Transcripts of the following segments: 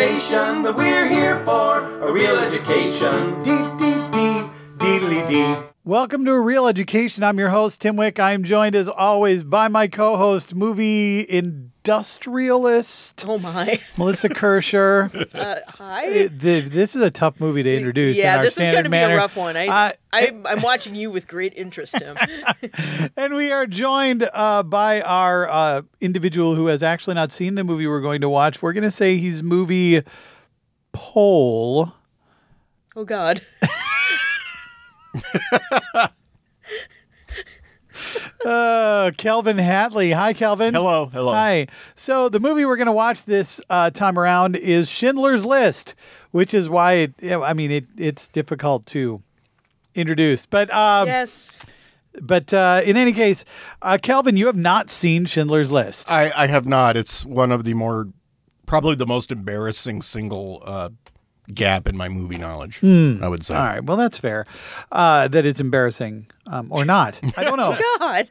sensation, but we're here for A Reel Education. Dee, dee, dee, deedly dee. Welcome to A Reel Education. I'm your host, Tim Wick. I'm joined, as always, by my co-host, movie industrialist. Oh, my. Melissa Kirscher. Hi. This is a tough movie to introduce in our standard manner. Yeah, this is going to be a rough one. I'm watching you with great interest, Tim. And we are joined by our individual who has actually not seen the movie we're going to watch. We're going to say he's movie pole. Oh, God. Kelvin Hatley. Hi, Kelvin. Hello. Hi. So the movie we're going to watch this time around is Schindler's List, which is why it's difficult to introduce. But in any case, Kelvin, you have not seen Schindler's List. I have not. It's one of the probably the most embarrassing single gap in my movie knowledge, I would say. All right. Well, that's fair that it's embarrassing or not. I don't know. God.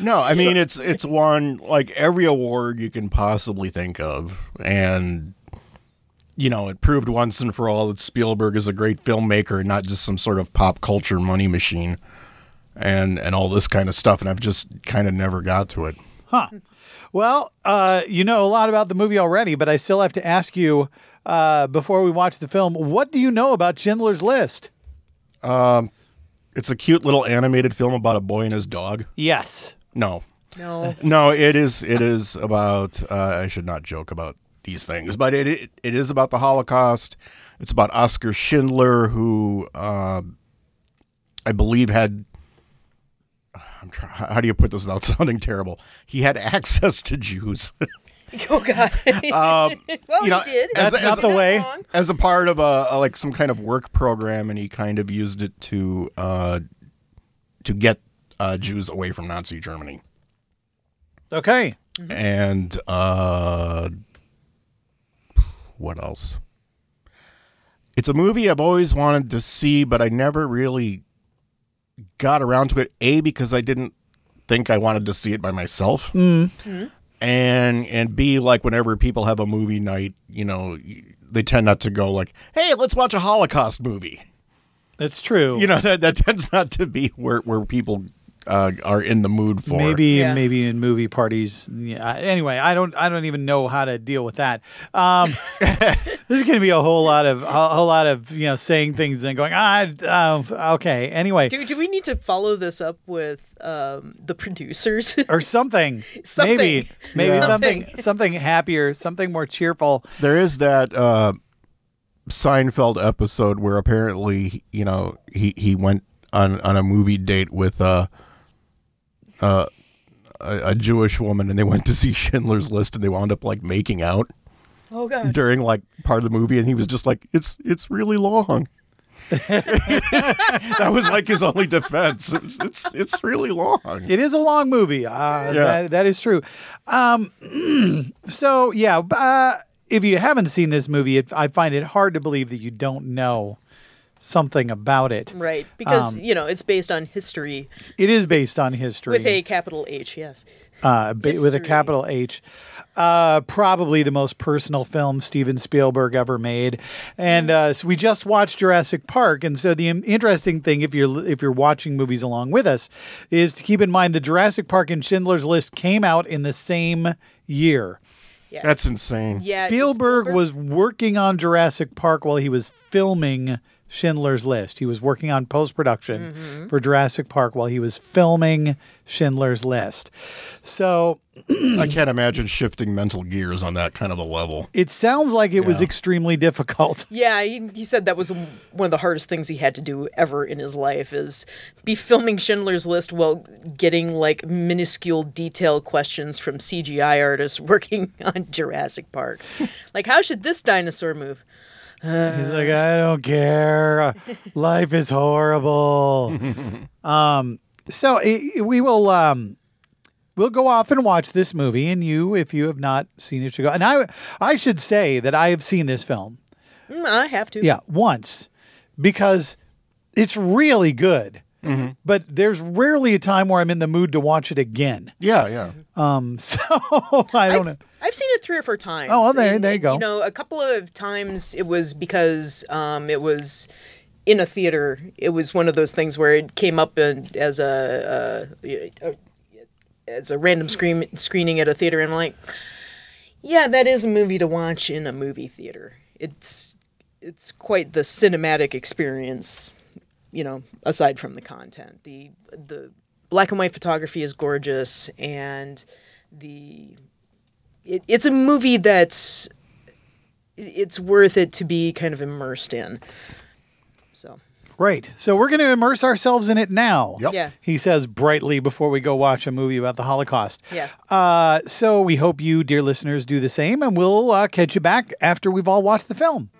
No, I mean, it's won like every award you can possibly think of. And, you know, it proved once and for all that Spielberg is a great filmmaker and not just some sort of pop culture money machine and all this kind of stuff. And I've just kind of never got to it. Huh. Well, you know a lot about the movie already, but I still have to ask you before we watch the film, what do you know about Schindler's List? It's a cute little animated film about a boy and his dog. Yes. No. It is about. I should not joke about these things, but it is about the Holocaust. It's about Oskar Schindler, who I believe had. How do you put this without sounding terrible? He had access to Jews. Oh, God. He did. That's not the way. As a part of like some kind of work program, and he kind of used it to get Jews away from Nazi Germany. Okay. Mm-hmm. And what else? It's a movie I've always wanted to see, but I never really got around to it, because I didn't think I wanted to see it by myself. Mm-hmm. And B, like whenever people have a movie night, you know, they tend not to go like, hey, let's watch a Holocaust movie. That's true. You know, that tends not to be where people are in the mood for. Maybe in movie parties. Yeah. Anyway, I don't even know how to deal with that. This is going to be a whole lot of saying things and going okay. Anyway, do we need to follow this up with The Producers or something? Something happier, something more cheerful. There is that Seinfeld episode where apparently he went on a movie date with a Jewish woman, and they went to see Schindler's List, and they wound up like making out. Oh, God. During like part of the movie, and he was just like, "It's really long." That was like his only defense. It's really long. It is a long movie. That is true. So yeah, if you haven't seen this movie, I find it hard to believe that you don't know something about it. Right, because, it's based on history. It is based on history. With a capital H, yes. With a capital H. Probably the most personal film Steven Spielberg ever made. And so we just watched Jurassic Park. And so the interesting thing, if you're watching movies along with us, is to keep in mind that Jurassic Park and Schindler's List came out in the same year. Yeah. That's insane. Yeah, Spielberg was working on Jurassic Park while he was filming Schindler's List. He was working on post-production for Jurassic Park while he was filming Schindler's List. So I can't imagine shifting mental gears on that kind of a level. It sounds like it was extremely difficult. Yeah, he said that was one of the hardest things he had to do ever in his life, is be filming Schindler's List while getting like minuscule detail questions from CGI artists working on Jurassic Park. Like, how should this dinosaur move? He's like, I don't care. Life is horrible. So we will we'll go off and watch this movie, and you, if you have not seen it, should go. And I should say that I have seen this film. I have to. Yeah, once, because it's really good. Mm-hmm. But there's rarely a time where I'm in the mood to watch it again. Yeah. So I don't know. I I've seen it 3 or 4 times. Oh, well, there you go. You know, a couple of times it was because it was in a theater. It was one of those things where it came up as a random screening at a theater, and I'm like, yeah, that is a movie to watch in a movie theater. It's quite the cinematic experience, you know, aside from the content. The black and white photography is gorgeous, and it's a movie that's it's worth it to be kind of immersed in. So great. So we're going to immerse ourselves in it now. Yep. Yeah. He says brightly before we go watch a movie about the Holocaust. Yeah. So we hope you, dear listeners, do the same, and we'll catch you back after we've all watched the film.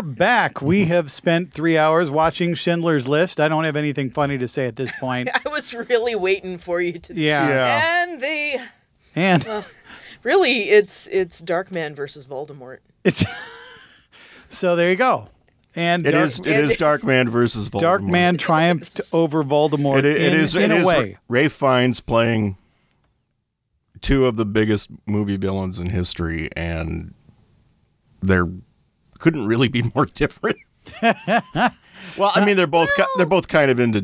Back. We have spent 3 hours watching Schindler's List. I don't have anything funny to say at this point. I was really waiting for you to. Yeah. And well, really, it's Darkman versus Voldemort. It's so there you go. And it is Darkman versus Voldemort. Darkman triumphed over Voldemort. It is in a way. Ralph Fiennes playing two of the biggest movie villains in history, and they're. Couldn't really be more different. Well, I mean, they're both kind of into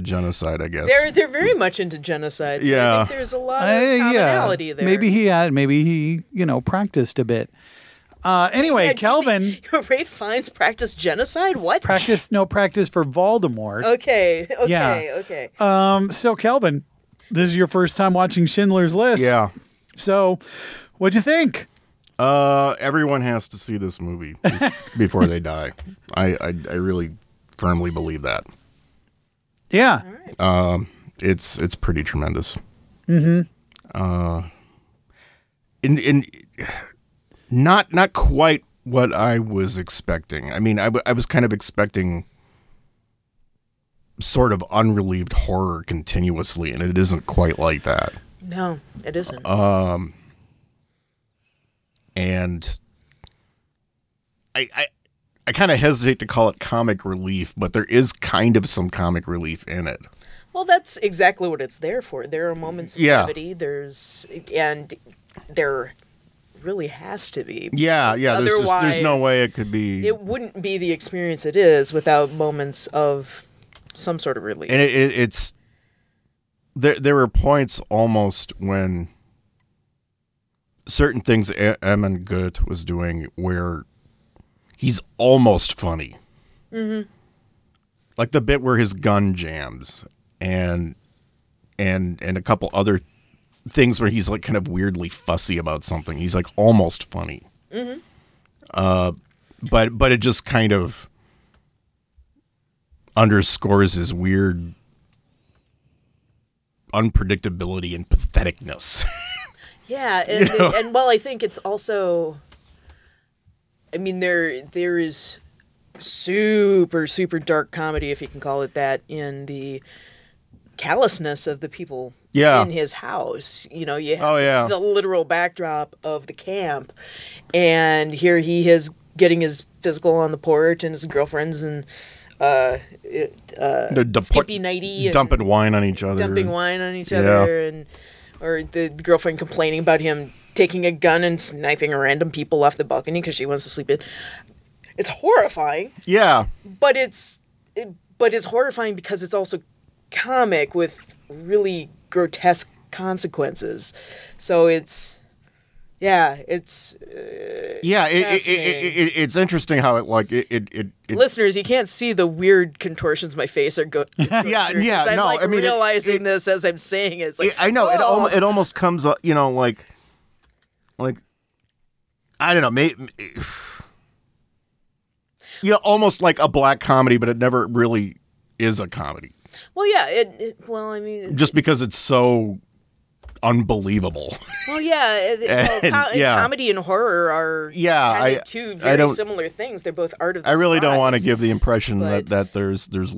genocide, I guess. They're very much into genocide. So yeah, I think there's a lot of commonality there. Maybe he practiced a bit. Anyway, yeah, Kelvin. Ralph Fiennes practiced genocide? What? Practice for Voldemort. Okay. Yeah. Okay. So Kelvin, this is your first time watching Schindler's List. Yeah. So, what'd you think? Everyone has to see this movie before they die. I really firmly believe that. Yeah. Right. It's pretty tremendous. Mm-hmm. In not quite what I was expecting. I mean, I was kind of expecting sort of unrelieved horror continuously, and it isn't quite like that. No, it isn't. And I kind of hesitate to call it comic relief, but there is kind of some comic relief in it. Well, that's exactly what it's there for. There are moments of levity. There really has to be. Yeah. There's no way it could be. It wouldn't be the experience it is without moments of some sort of relief. And it's there were points almost when. Certain things Amon Göth was doing where he's almost funny. Mm-hmm. Like the bit where his gun jams and a couple other things where he's like kind of weirdly fussy about something. He's like almost funny. Mm-hmm. But it just kind of underscores his weird unpredictability and patheticness. Yeah, and well, I think it's also, I mean, there is super, super dark comedy, if you can call it that, in the callousness of the people in his house. You know, you have the literal backdrop of the camp, and here he is getting his physical on the porch, and his girlfriend's and skippy nighty. Dumping wine on each other, and... Or the girlfriend complaining about him taking a gun and sniping random people off the balcony because she wants to sleep in. It's horrifying. Yeah. But it's horrifying because it's also comic with really grotesque consequences. So it's interesting how it like it. Listeners, you can't see the weird contortions my face are going. No, like, I mean, realizing this as I'm saying it. It's like, I know it almost comes up, you know, like I don't know, maybe, you know, almost like a black comedy, but it never really is a comedy. Well, yeah, I mean, just because it's so unbelievable. Well, yeah, comedy and horror are two very similar things. They're both art of the surprise. I really don't want to give the impression that there's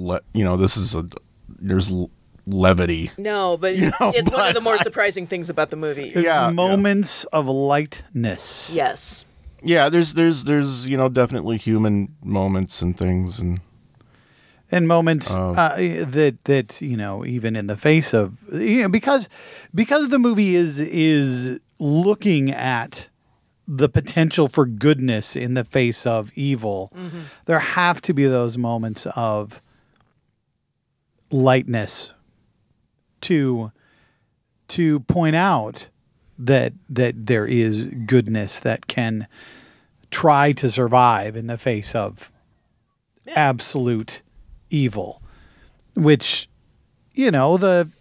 levity. No, but it's one of the more surprising things about the movie. Moments of lightness. Yes. Yeah, there's definitely human moments and things and moments that even in the face of because the movie is looking at the potential for goodness in the face of evil. Mm-hmm. There have to be those moments of lightness to point out that there is goodness that can try to survive in the face of absolute evil, which, the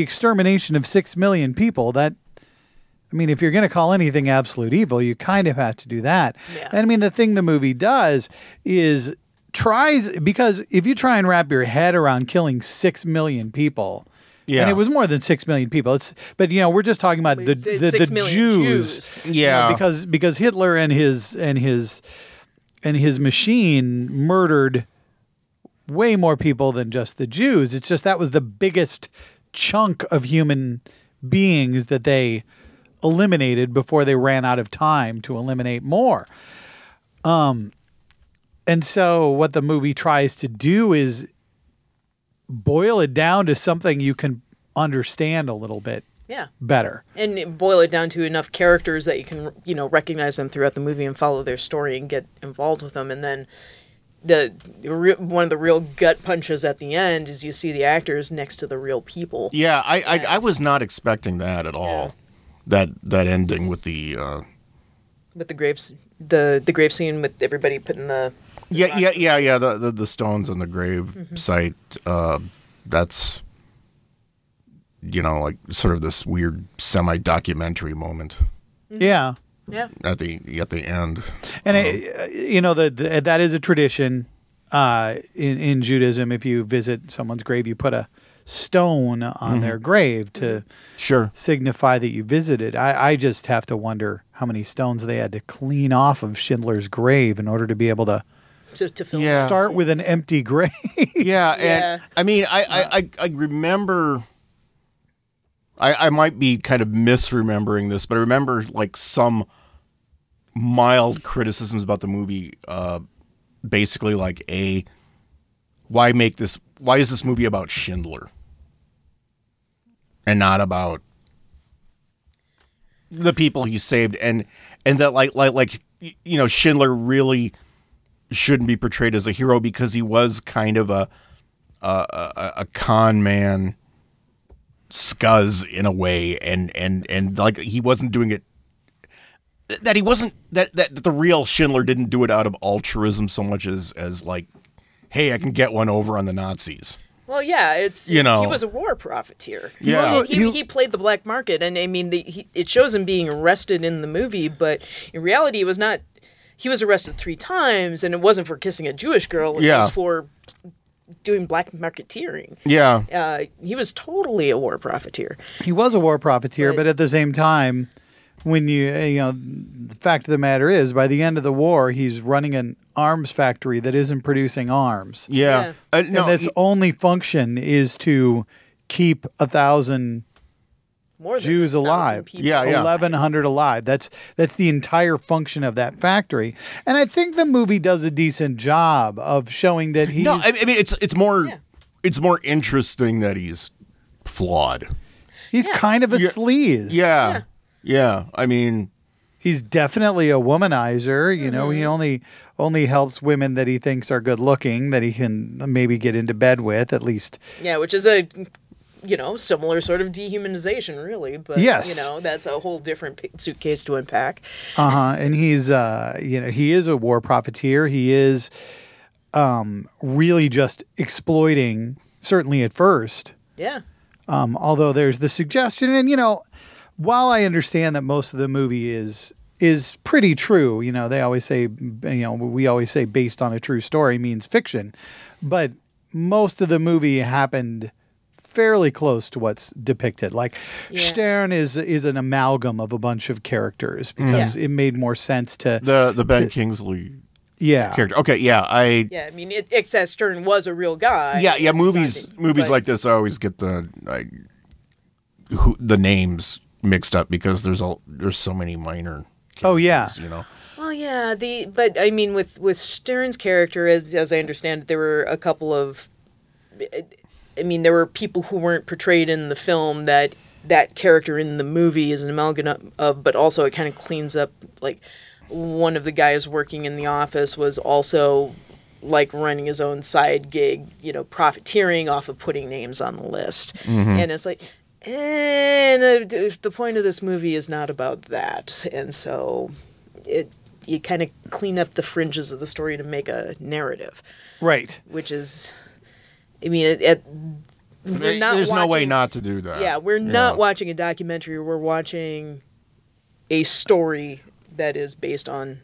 extermination of 6 million people, that, I mean, if you're going to call anything absolute evil, you kind of have to do that. Yeah. And I mean, the thing the movie does is because if you try and wrap your head around killing 6 million people, and it was more than 6 million people. We're just talking about the Jews. Yeah, because Hitler and his machine murdered way more people than just the Jews. It's just that was the biggest chunk of human beings that they eliminated before they ran out of time to eliminate more. And so what the movie tries to do is boil it down to something you can understand a little bit better. And boil it down to enough characters that you can, recognize them throughout the movie and follow their story and get involved with them. And then one of the real gut punches at the end is you see the actors next to the real people. Yeah, I was not expecting that at all. That ending with the... with the graves... The grave scene with everybody putting the... The stones on the grave site. That's, sort of this weird semi-documentary moment. Mm-hmm. Yeah. Yeah. At the end. And, that is a tradition in Judaism. If you visit someone's grave, you put a stone on their grave to signify that you visited. I just have to wonder how many stones they had to clean off of Schindler's grave in order to be able to film. Yeah. Start with an empty grave. And I remember, I might be kind of misremembering this, but I remember some mild criticisms about the movie, basically why is this movie about Schindler and not about the people he saved? And that Schindler really shouldn't be portrayed as a hero because he was kind of a con man scuzz in a way. And he wasn't doing it, that he wasn't, that the real Schindler didn't do it out of altruism so much as hey, I can get one over on the Nazis. Well, yeah, it's he was a war profiteer. Yeah, he played the black market, and I mean, it shows him being arrested in the movie, but in reality, it was not. He was arrested 3 times, and it wasn't for kissing a Jewish girl. It was for doing black marketeering. Yeah, he was totally a war profiteer. He was a war profiteer, but at the same time, when the fact of the matter is, by the end of the war, he's running an arms factory that isn't producing arms. Yeah. And its only function is to keep 1,000 Jews alive. Yeah, 1,100 alive. That's the entire function of that factory. And I think the movie does a decent job of showing that he's... No, I mean, it's more interesting that he's flawed. He's kind of a sleaze. Yeah. Yeah, I mean... He's definitely a womanizer. He only helps women that he thinks are good-looking, that he can maybe get into bed with, at least. Yeah, which is a, similar sort of dehumanization, really. But, that's a whole different suitcase to unpack. Uh-huh, and he's, he is a war profiteer. He is really just exploiting, certainly at first. Yeah. Although there's the suggestion, and, while I understand that most of the movie is pretty true, they always say, we always say based on a true story means fiction, but most of the movie happened fairly close to what's depicted. Like, yeah. Stern is an amalgam of a bunch of characters because it made more sense to... The Ben Kingsley... Yeah. Character. Okay. Yeah. Yeah. I mean, it says Stern was a real guy. Yeah. Yeah. Movies like this, I always get the names mixed up because there's so many minor characters. Oh yeah. You know. Well, yeah. But I mean, with Stern's character, as I understand it, there were a couple of, I mean, there were people who weren't portrayed in the film that character in the movie is an amalgam of, but also it kind of cleans up like. One of the guys working in the office was also like running his own side gig, you know, profiteering off of putting names on the list. Mm-hmm. And it's like, the point of this movie is not about that. And so you kind of clean up the fringes of the story to make a narrative. Right. Which is, I mean, there's no way not to do that. Yeah. We're not watching a documentary. We're watching a story that is based on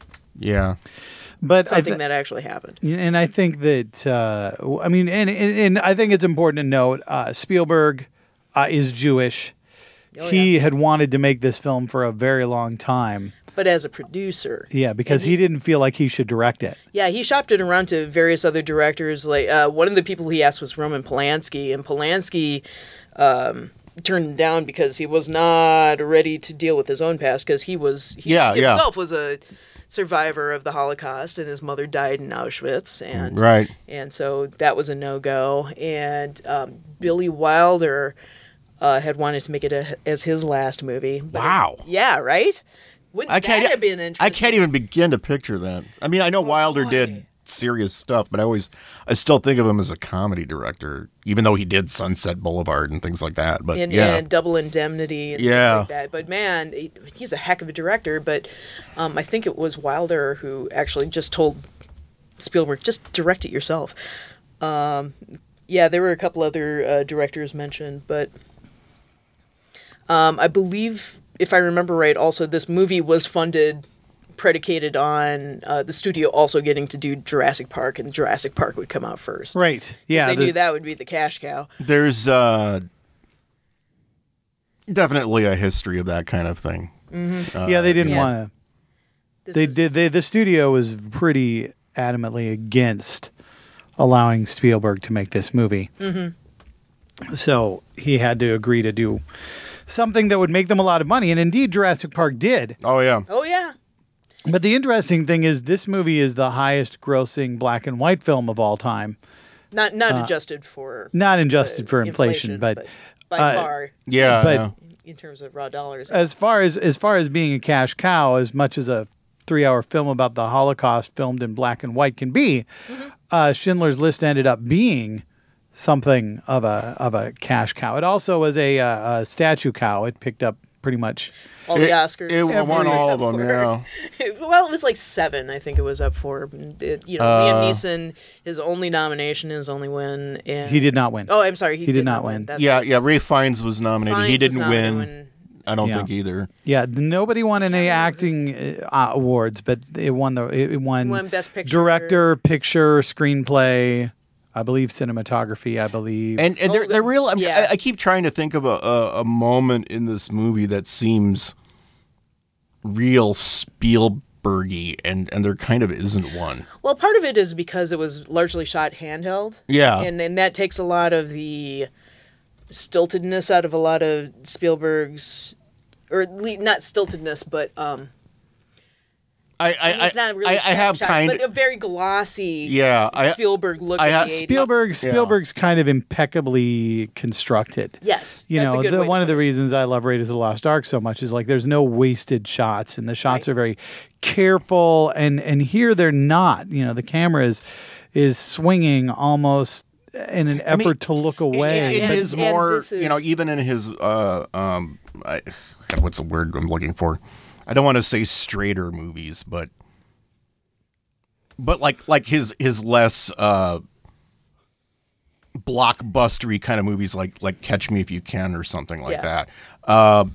but something that actually happened. And I think that, I mean, and I think it's important to note, Spielberg is Jewish. Oh, he had wanted to make this film for a very long time. But as a producer. Yeah, because he didn't feel like he should direct it. Yeah, he shopped it around to various other directors. Like one of the people he asked was Roman Polanski. And Polanski... turned him down because he was not ready to deal with his own past because he himself was a survivor of the Holocaust and his mother died in Auschwitz and so that was a no-go. And Billy Wilder had wanted to make it as his last movie. Wow. Wouldn't that have been interesting? I can't even begin to picture that. I mean, I know Wilder did serious stuff, but I still think of him as a comedy director, even though he did Sunset Boulevard and things like that. But and Double Indemnity and things like that. But man, he's a heck of a director. But I think it was Wilder who actually just told Spielberg, just direct it yourself. There were a couple other directors mentioned, but I believe, if I remember right, also this movie was funded predicated on the studio also getting to do Jurassic Park, and Jurassic Park would come out first. Right. Yeah. They knew that would be the cash cow. There's definitely a history of that kind of thing. Mm-hmm. They didn't want to. The studio was pretty adamantly against allowing Spielberg to make this movie. Mm-hmm. So he had to agree to do something that would make them a lot of money. And indeed, Jurassic Park did. Oh, yeah. Oh, yeah. But the interesting thing is this movie is the highest grossing black and white film of all time. Not adjusted for inflation, but by far. Yeah. But in terms of raw dollars. As far as being a cash cow, as much as a 3-hour film about the Holocaust filmed in black and white can be, mm-hmm. Schindler's List ended up being something of a cash cow. It also was a statue cow. It picked up pretty much all the Oscars. It won all of them, Well, it was like 7, I think it was up for. Liam Neeson, his only nomination, his only win. And... He did not win. Oh, I'm sorry. He did not win. Ralph Fiennes was nominated. He didn't win. I don't think either. Yeah, nobody won any acting awards, but it won it won Best Picture. Director, Picture, Screenplay. I believe cinematography. I believe, and they're real. I mean, I keep trying to think of a moment in this movie that seems real Spielberg-y, and there kind of isn't one. Well, part of it is because it was largely shot handheld. Yeah, and that takes a lot of the stiltedness out of a lot of Spielberg's, or at least not stiltedness, but. But a very glossy Spielberg look. Spielberg's kind of impeccably constructed. Yes, one of the reasons I love Raiders of the Lost Ark so much is like there's no wasted shots, and the shots are very careful, and here they're not. You know, the camera is swinging almost in an effort to look away. Even in his what's the word I'm looking for? I don't want to say straighter movies, but like his less blockbustery kind of movies, like Catch Me If You Can or something like that. God,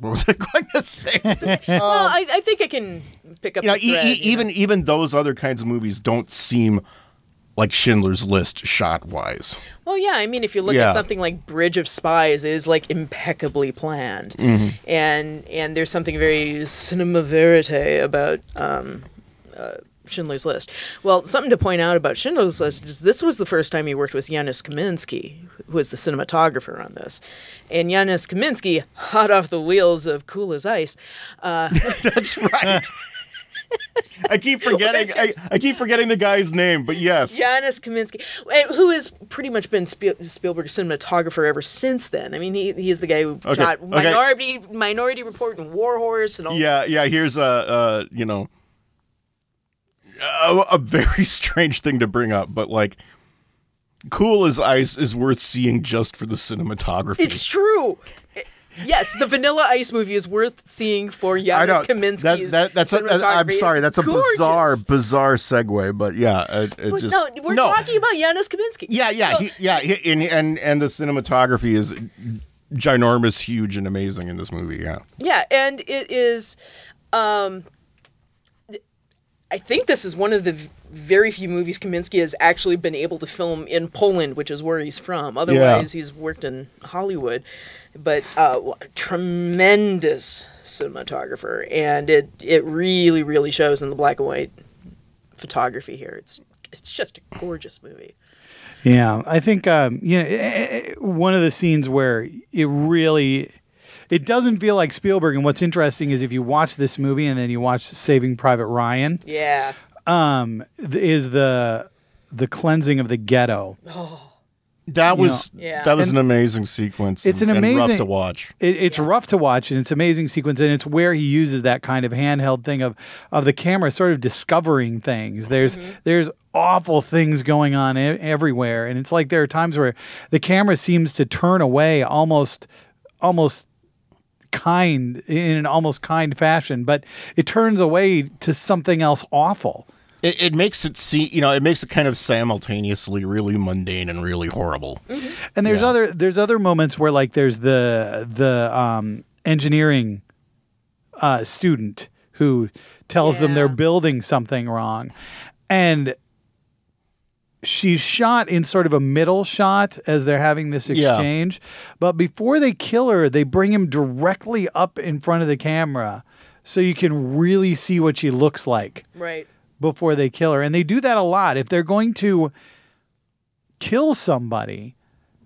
what was I going to say? Well, I think I can pick up. Even those other kinds of movies don't seem like Schindler's List shot wise. Well, yeah, I mean, if you look at something like Bridge of Spies, is like impeccably planned, and there's something very cinema verite about Schindler's List. Well, something to point out about Schindler's List is this was the first time he worked with Janusz Kamiński, who was the cinematographer on this. And Janusz Kamiński, hot off the wheels of Cool as Ice. That's right. I keep forgetting the guy's name, but yes. Janusz Kamiński, who has pretty much been Spielberg's cinematographer ever since then. I mean, he is the guy who shot Minority Report and War Horse and all that. Yeah, here's a very strange thing to bring up, but like, Cool as Ice is worth seeing just for the cinematography. It's true. Yes, the Vanilla Ice movie is worth seeing for Janusz Kamiński's cinematography. I'm sorry, that's a bizarre segue, but yeah. We're talking about Janusz Kamiński. And the cinematography is ginormous, huge, and amazing in this movie, yeah. Yeah, and it is, I think this is one of the very few movies Kamiński has actually been able to film in Poland, which is where he's from. Otherwise, he's worked in Hollywood. But tremendous cinematographer, and it really, really shows in the black and white photography here. It's just a gorgeous movie. Yeah, I think one of the scenes where it really doesn't feel like Spielberg. And what's interesting is if you watch this movie and then you watch Saving Private Ryan, is the cleansing of the ghetto. Oh. That was an amazing sequence. It's amazing, rough to watch. It's rough to watch, and it's an amazing sequence, and it's where he uses that kind of handheld thing of the camera sort of discovering things. There's awful things going on everywhere, and it's like there are times where the camera seems to turn away almost kind in an almost kind fashion, but it turns away to something else awful. It makes it it kind of simultaneously really mundane and really horrible. Mm-hmm. And there's other moments where like there's the engineering student who tells them they're building something wrong, and she's shot in sort of a middle shot as they're having this exchange. Yeah. But before they kill her, they bring him directly up in front of the camera, so you can really see what she looks like. Right. Before they kill her. And they do that a lot. If they're going to kill somebody,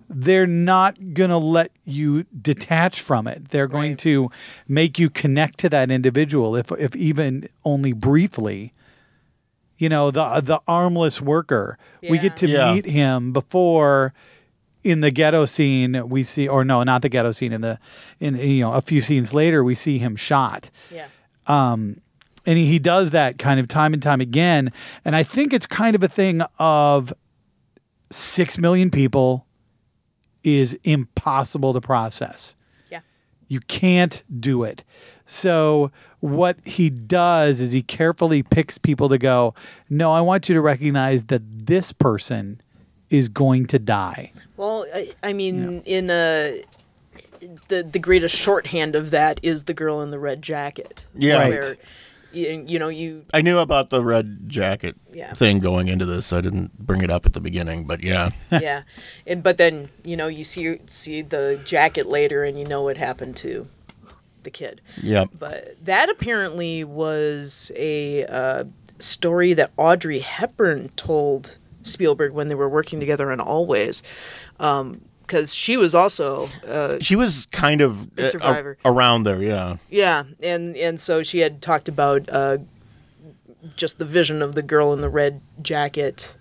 they're not going to let you detach from it. They're going to make you connect to that individual, if even only briefly. You know, the armless worker. Yeah. We get to meet him before in the ghetto scene we see, or no, not the ghetto scene, in a few scenes later we see him shot. Yeah. And he does that kind of time and time again. And I think it's kind of a thing of 6 million people is impossible to process. Yeah. You can't do it. So what he does is he carefully picks people to go, no, I want you to recognize that this person is going to die. Well, the greatest shorthand of that is the girl in the red jacket. Yeah. Right. I knew about the red jacket thing going into this. I didn't bring it up at the beginning, but yeah. Yeah. But then, you see the jacket later and you know what happened to the kid. Yeah. But that apparently was a story that Audrey Hepburn told Spielberg when they were working together on Always. Because she was also she was kind of a survivor around there, yeah. Yeah, and so she had talked about just the vision of the girl in the red jacket.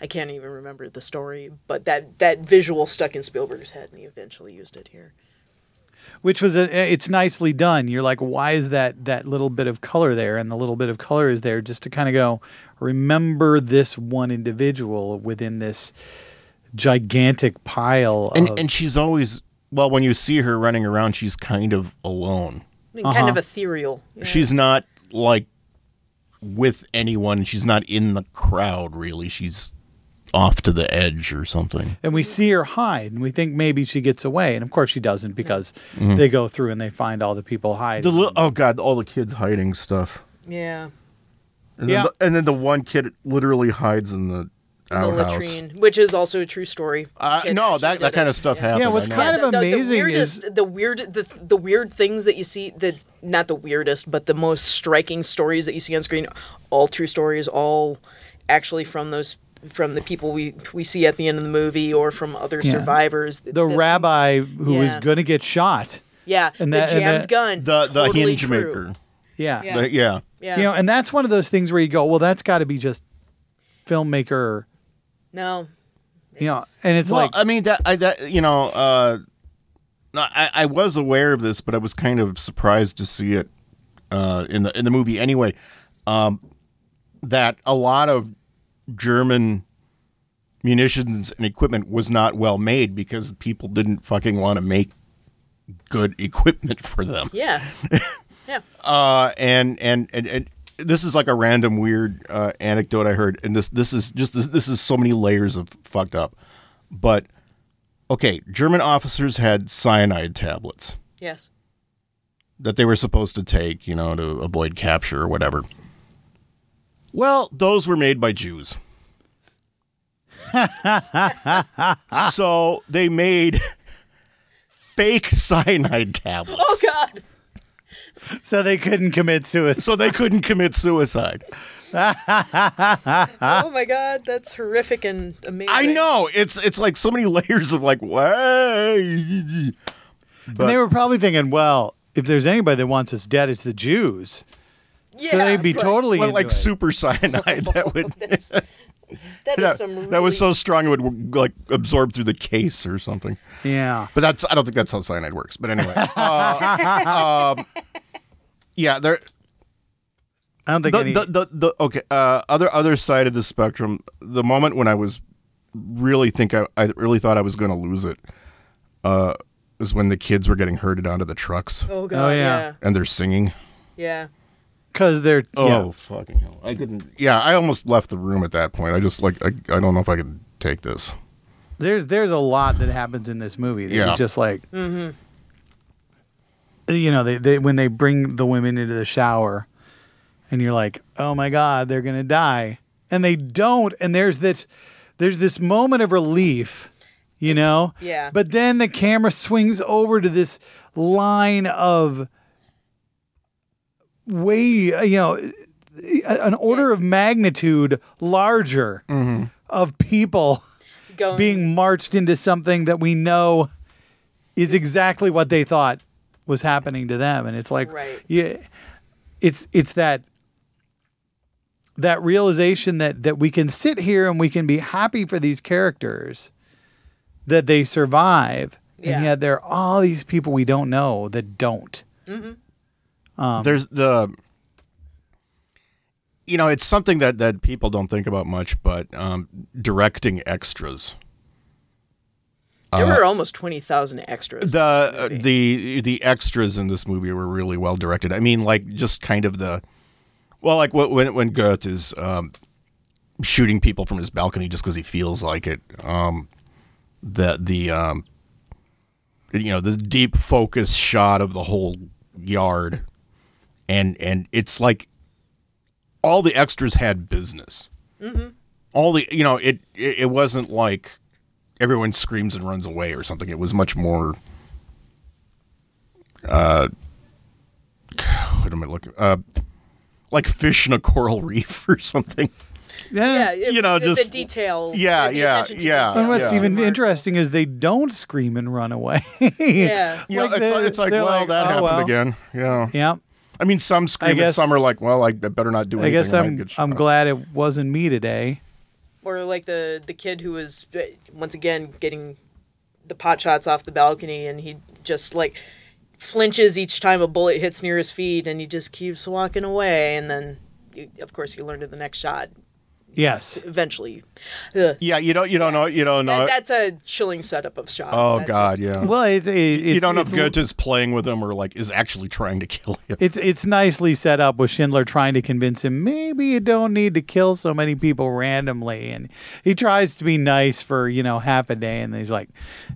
I can't even remember the story, but that visual stuck in Spielberg's head, and he eventually used it here. Which was it's nicely done. You're like, why is that little bit of color there? And the little bit of color is there just to kind of go, remember this one individual within this gigantic pile and she's always, well, when you see her running around, she's kind of alone, kind of ethereal. Yeah. She's not like with anyone. She's not in the crowd, really. She's off to the edge or something, and we see her hide and we think maybe she gets away, and of course she doesn't, because they go through and they find all the people hiding, all the kids hiding stuff. And then the one kid literally hides in the the latrine, which is also a true story. No, that kind of stuff happened. Yeah, what's kind of amazing is the weird things that you see, not the weirdest, but the most striking stories that you see on screen, all true stories, all actually from the people we see at the end of the movie or from other survivors. The rabbi who was going to get shot. Yeah, and the jammed gun. The hinge maker. Yeah. You know, and that's one of those things where you go, well, that's got to be just filmmaker. No. You know, and it's I mean, I was aware of this, but I was kind of surprised to see it in the movie anyway. That a lot of German munitions and equipment was not well made because people didn't fucking want to make good equipment for them. Yeah. Yeah. And this is like a random weird anecdote I heard, and this is so many layers of fucked up. But okay, German officers had cyanide tablets. Yes. That they were supposed to take, you know, to avoid capture or whatever. Well, those were made by Jews. So they made fake cyanide tablets. Oh God. So they couldn't commit suicide. Oh my God, that's horrific and amazing. I know. It's like so many layers of like, why? But they were probably thinking, well, if there's anybody that wants us dead, it's the Jews. Yeah, so they'd be totally into like it. Super cyanide. That would. That was so strong it would like absorb through the case or something. Yeah, but I don't think that's how cyanide works. But anyway, I don't think other side of the spectrum. The moment when I was really thought I was going to lose it was when the kids were getting herded onto the trucks. Oh God! Oh, yeah, and they're singing. Yeah. Because they're... fucking hell. I couldn't... Yeah, I almost left the room at that point. I just, like, I don't know if I could take this. There's a lot that happens in this movie. That you're just like... Mm-hmm. You know, they when they bring the women into the shower, and you're like, oh my God, they're going to die. And they don't, and there's this moment of relief, you know? Yeah. But then the camera swings over to this line of... way, you know, an order of magnitude larger of people being marched into something that we know is exactly what they thought was happening to them. And it's like, yeah, it's that realization that we can sit here and we can be happy for these characters that they survive. Yeah. And yet there are all these people we don't know that don't. Mm-hmm. There's it's something that people don't think about much, but directing extras. There were almost 20,000 extras. The extras in this movie were really well directed. I mean, like just kind of when Goethe is shooting people from his balcony just because he feels like it. The deep focus shot of the whole yard. And it's like all the extras had business. Mm-hmm. All the it wasn't like everyone screams and runs away or something. It was much more. What am I looking? Like fish in a coral reef or something. Yeah, just the detail. Yeah. And what's even interesting is they don't scream and run away. Yeah, that happened again. Yeah. I mean, some scream and some are like, well, I better not do anything. I guess I'm glad it wasn't me today. Or like the kid who was, once again, getting the pot shots off the balcony, and he just like flinches each time a bullet hits near his feet, and he just keeps walking away. And then, of course, you learn to the next shot. Yes. Eventually. Ugh. Yeah, you don't know. That's a chilling setup of shots. Oh, that's God, yeah. Well, it's you don't know if Goethe's playing with him or like is actually trying to kill him. It's nicely set up with Schindler trying to convince him maybe you don't need to kill so many people randomly, and he tries to be nice for, half a day, and he's like,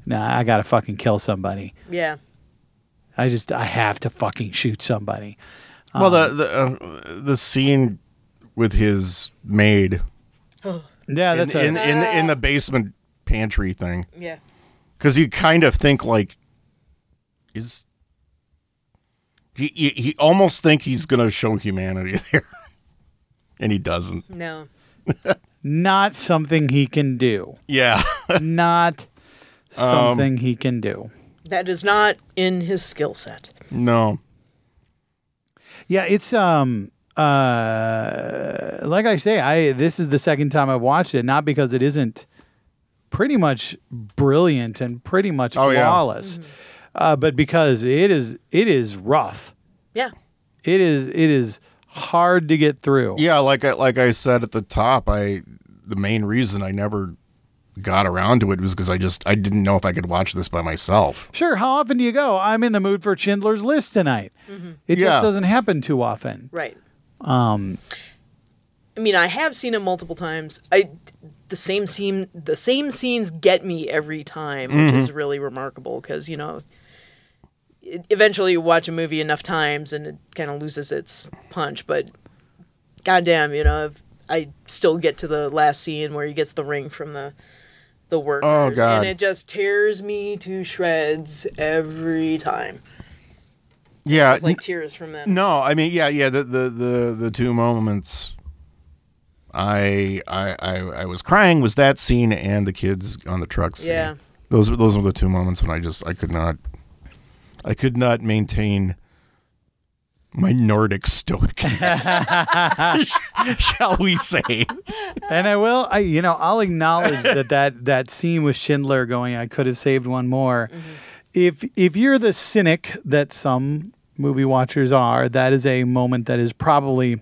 nah, I got to fucking kill somebody. Yeah. I have to fucking shoot somebody. Well, the scene with his maid Yeah, that's in the basement pantry thing. Yeah, because you kind of think like, is he almost think he's gonna show humanity there, and he doesn't. No, not something he can do. Yeah, not something he can do. That is not in his skill set. No. Yeah, it's like I say, this is the second time I've watched it, not because it isn't pretty much brilliant and pretty much flawless, but because it is rough. Yeah, it is hard to get through. Yeah, like I said at the top, the main reason I never got around to it was because I didn't know if I could watch this by myself. Sure. How often do you go, I'm in the mood for Schindler's List tonight? Mm-hmm. It just doesn't happen too often. Right. I mean, I have seen it multiple times. The same scenes get me every time, which is really remarkable because, you know, eventually you watch a movie enough times and it kind of loses its punch, but goddamn, you know, I still get to the last scene where he gets the ring from the workers, and it just tears me to shreds every time. Yeah, it's like tears from that. No, I mean, yeah. The two moments I was crying was that scene and the kids on the truck scene. Yeah, those were the two moments when I could not maintain my Nordic stoicness, shall we say? And I will. I'll acknowledge that scene with Schindler going, I could have saved one more. Mm-hmm. If you're the cynic that some movie watchers are, that is a moment that is probably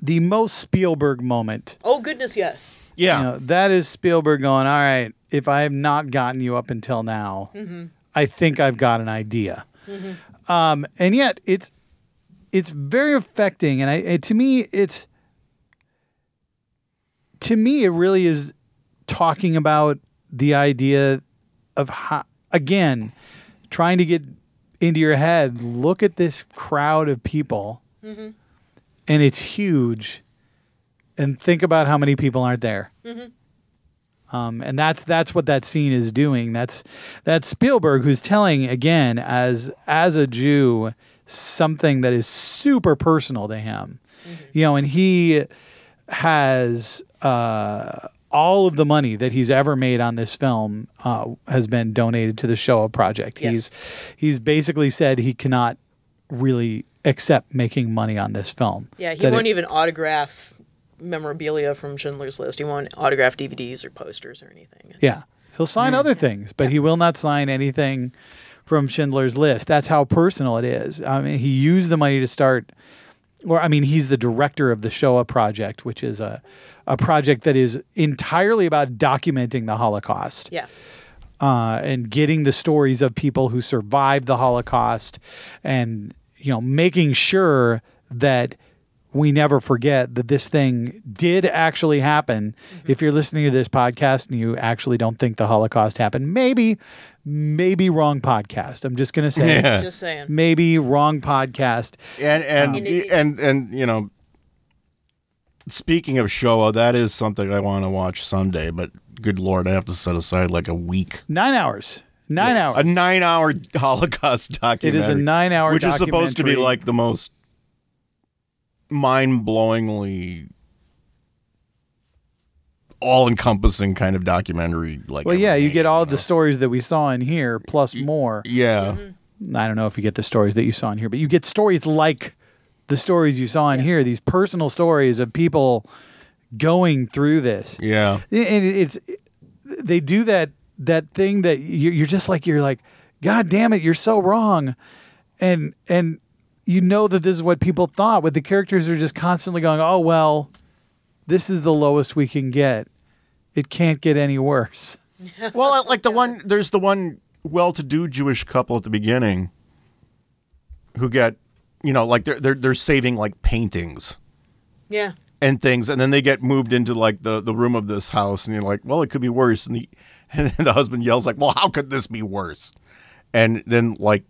the most Spielberg moment. Oh, goodness, yes. Yeah. You know, that is Spielberg going, all right, if I have not gotten you up until now, I think I've got an idea. Mm-hmm. And yet it's very affecting. And to me, it really is talking about the idea of how, again, trying to get into your head, look at this crowd of people, and it's huge, and think about how many people aren't there. Mm-hmm. And that's what that scene is doing. That's Spielberg, who's telling, again, as a Jew, something that is super personal to him. Mm-hmm. You know, and he has... all of the money that he's ever made on this film has been donated to the Shoah Project. Yes. He's basically said he cannot really accept making money on this film. Yeah, he won't even autograph memorabilia from Schindler's List. He won't autograph DVDs or posters or anything. Yeah, he'll sign other things, but he will not sign anything from Schindler's List. That's how personal it is. I mean, he used the money to start... he's the director of the Shoah Project, which is a project that is entirely about documenting the Holocaust. Yeah. And getting the stories of people who survived the Holocaust and, you know, making sure that we never forget that this thing did actually happen. Mm-hmm. If you're listening to this podcast and you actually don't think the Holocaust happened, maybe wrong podcast. I'm just going to say, just saying, maybe wrong podcast. And you know, speaking of Shoah, that is something I want to watch someday, but good Lord, I have to set aside like a week. 9 hours. Nine hours. A 9-hour Holocaust documentary. It is a 9-hour documentary. Which is supposed to be like the most mind-blowingly all-encompassing kind of documentary. You get all the stories that we saw in here, plus more. Yeah. Mm-hmm. I don't know if you get the stories that you saw in here, but you get stories like the stories you saw in here, these personal stories of people going through this. Yeah. And they do that thing that you're like, God damn it, you're so wrong. And you know that this is what people thought, but the characters are just constantly going, oh, well, this is the lowest we can get. It can't get any worse. Well, like there's the one well-to-do Jewish couple at the beginning who get, you know, like they're saving like paintings. Yeah. And things. And then they get moved into like the room of this house and you're like, well, it could be worse. And the husband yells like, well, how could this be worse? And then like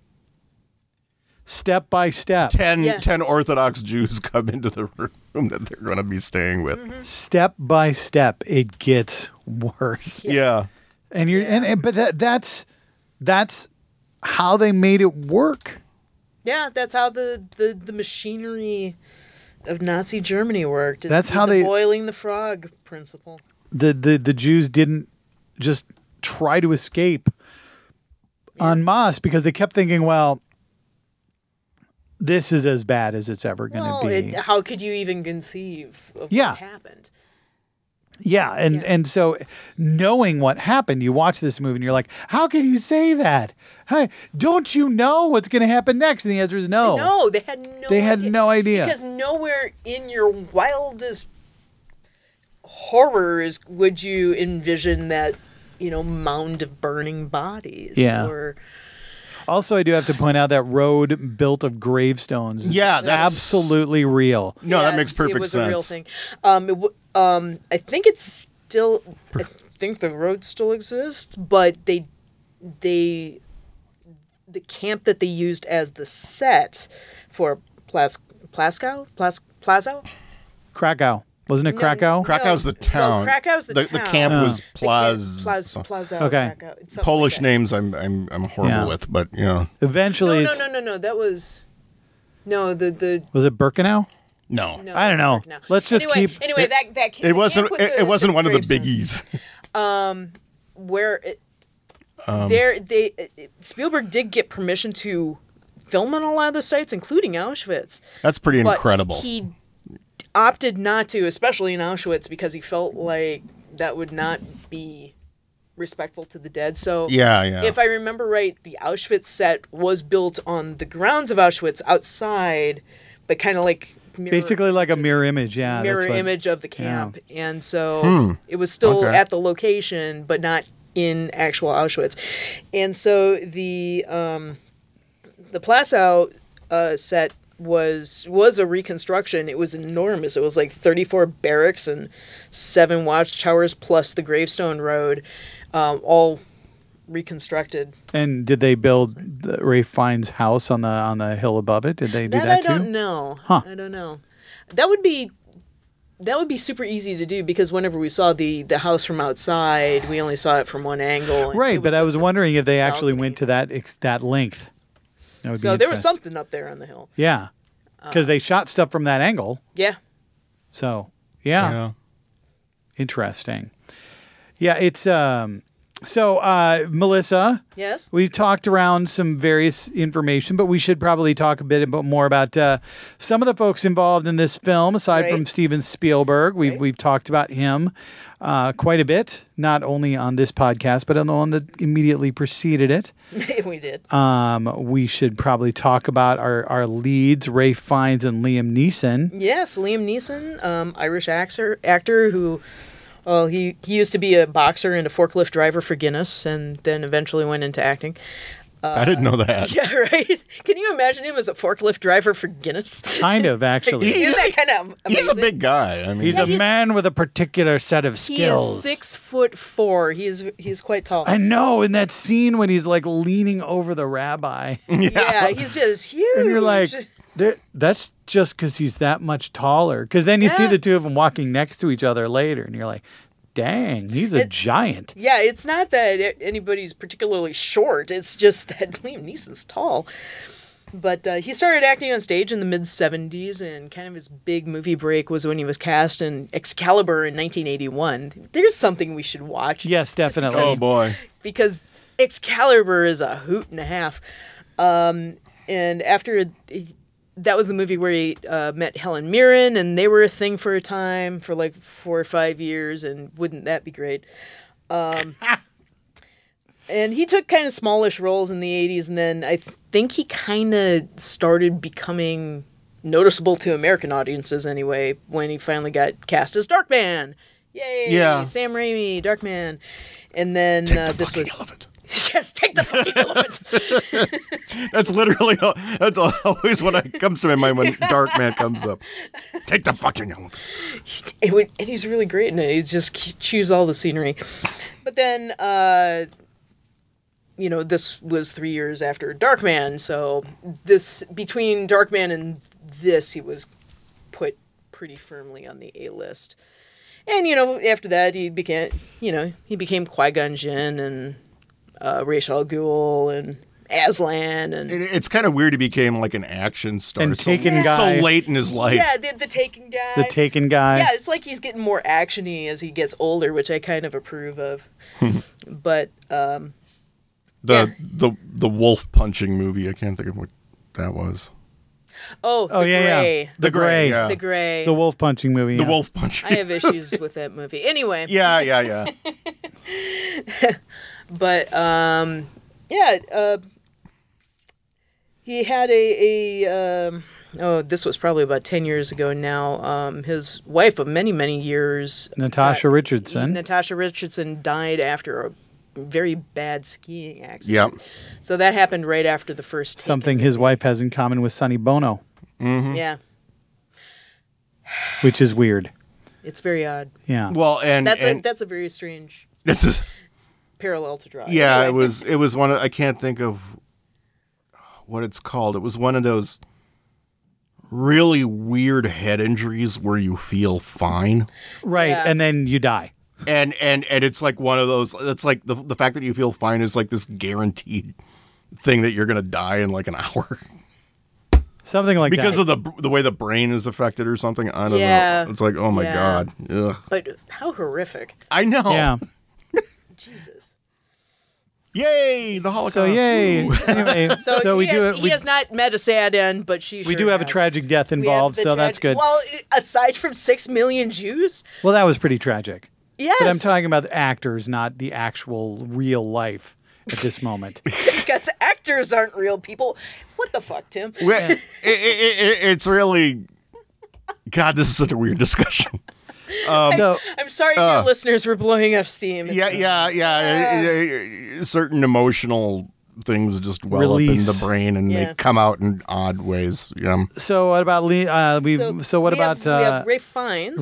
step by step. 10 Orthodox Jews come into the room that they're going to be staying with. Mm-hmm. Step by step, it gets worse. Yeah. And you're but that's how they made it work. Yeah, that's how the machinery of Nazi Germany worked. That's how they boiling the frog principle. The Jews didn't just try to escape en masse because they kept thinking, well, this is as bad as it's ever going to be. How could you even conceive of what happened? Yeah, and so knowing what happened, you watch this movie and you're like, how can you say that? Hey, don't you know what's going to happen next? And the answer is no. No, they had no idea. They had no idea. Because nowhere in your wildest horrors would you envision that, mound of burning bodies. Yeah. Or... Also, I do have to point out that road built of gravestones. Yeah, that's absolutely real. No, that makes perfect sense. It was a real thing. I think it's still. I think the road still exists, but the camp that they used as the set for Krakow. Wasn't it Krakow? No, Krakow's the town. Well, Krakow's the town. The camp was Plaza. Okay. Krakow, Polish like names I'm horrible with, but Eventually No. That was Was it Birkenau? No. I don't know. Birkenau. Let's just keep that camp. It wasn't one of the biggies. Spielberg did get permission to film on a lot of the sites, including Auschwitz. That's pretty incredible. He opted not to, especially in Auschwitz, because he felt like that would not be respectful to the dead. So if I remember right, the Auschwitz set was built on the grounds of Auschwitz outside, but kind of like... Basically like a mirror image, image of the camp. Yeah. And so it was still at the location, but not in actual Auschwitz. And so the Płaszów set was a reconstruction. It was enormous. It was like 34 barracks and 7 watchtowers plus the gravestone road, all reconstructed. And did they build Ralph Fiennes' house on the hill above it? Did they do that too? I don't know. Huh. I don't know. That would be super easy to do, because whenever we saw the house from outside, we only saw it from one angle. Right, but I was wondering if they actually went to that length. So there was something up there on the hill. Yeah. Because they shot stuff from that angle. Yeah. So, yeah. Interesting. Yeah, it's... So, Melissa. Yes? We've talked around some various information, but we should probably talk a bit more about some of the folks involved in this film, aside from Steven Spielberg. We've talked about him quite a bit, not only on this podcast, but on the one that immediately preceded it. We did. We should probably talk about our leads, Ralph Fiennes and Liam Neeson. Yes, Liam Neeson, Irish actor who... Well, he used to be a boxer and a forklift driver for Guinness, and then eventually went into acting. I didn't know that. Yeah, right? Can you imagine him as a forklift driver for Guinness? Kind of, actually. Isn't that kind of amazing? He's a big guy. I mean, he's a man with a particular set of skills. He is 6'4". He's quite tall. I know, in that scene when he's like leaning over the rabbi. Yeah he's just huge. And you're like... That's just because he's that much taller. Because then you see the two of them walking next to each other later, and you're like, dang, he's a giant. Yeah, it's not that anybody's particularly short. It's just that Liam Neeson's tall. But he started acting on stage in the mid-'70s, and kind of his big movie break was when he was cast in Excalibur in 1981. There's something we should watch. Yes, definitely. Because Excalibur is a hoot and a half. And after... That was the movie where he met Helen Mirren, and they were a thing for a time, for like 4 or 5 years, and wouldn't that be great? And he took kind of smallish roles in the 80s, and then I think he kind of started becoming noticeable to American audiences anyway when he finally got cast as Darkman. Yay! Yeah. Sam Raimi, Darkman. And then this was... Elephant. Yes, take the fucking elephant. That's always what comes to my mind when Darkman comes up. Take the fucking elephant. And he's really great in it. He just chews all the scenery. But then you know, this was 3 years after Darkman, so this, between Darkman and this, he was put pretty firmly on the A-list. And, you know, after that, he became Qui-Gon Jinn and Ra's al Ghul and Aslan. And it's kind of weird he became like an action star. And Taken guy. So late in his life. Yeah, the Taken guy. Yeah, it's like he's getting more action-y as he gets older, which I kind of approve of. But, The wolf punching movie, I can't think of what that was. The Gray. The wolf punching movie. Yeah. The wolf punching. I have issues with that movie. Anyway. Yeah. But he had this was probably about 10 years ago now. His wife of many years, Natasha Richardson, died after a very bad skiing accident. Yep. So that happened right after the first. Something his wife has in common with Sonny Bono. Mm-hmm. Yeah. Which is weird. It's very odd. Yeah. Well, and that's a very strange parallel to draw. Yeah, right? it was one of, I can't think of what it's called. It was one of those really weird head injuries where you feel fine. Right, yeah. And then you die. And it's like one of those, it's like the fact that you feel fine is like this guaranteed thing that you're going to die in like an hour. Something like that. Because of the way the brain is affected or something. I don't know. It's like, oh my God. Ugh. But how horrific. I know. Yeah. Jesus. Yay, the Holocaust. So yay. Anyway, so he has not met a sad end, but we do have a tragic death involved, so that's good. Well, aside from 6 million Jews. Well, that was pretty tragic. Yes. But I'm talking about the actors, not the actual real life at this moment. Because actors aren't real people. What the fuck, Tim? Yeah. It's really... God, this is such a weird discussion. I'm sorry if your listeners were blowing up steam. Yeah. Certain emotional things just release up in the brain, and they come out in odd ways. Yeah. So what about Ralph Fiennes?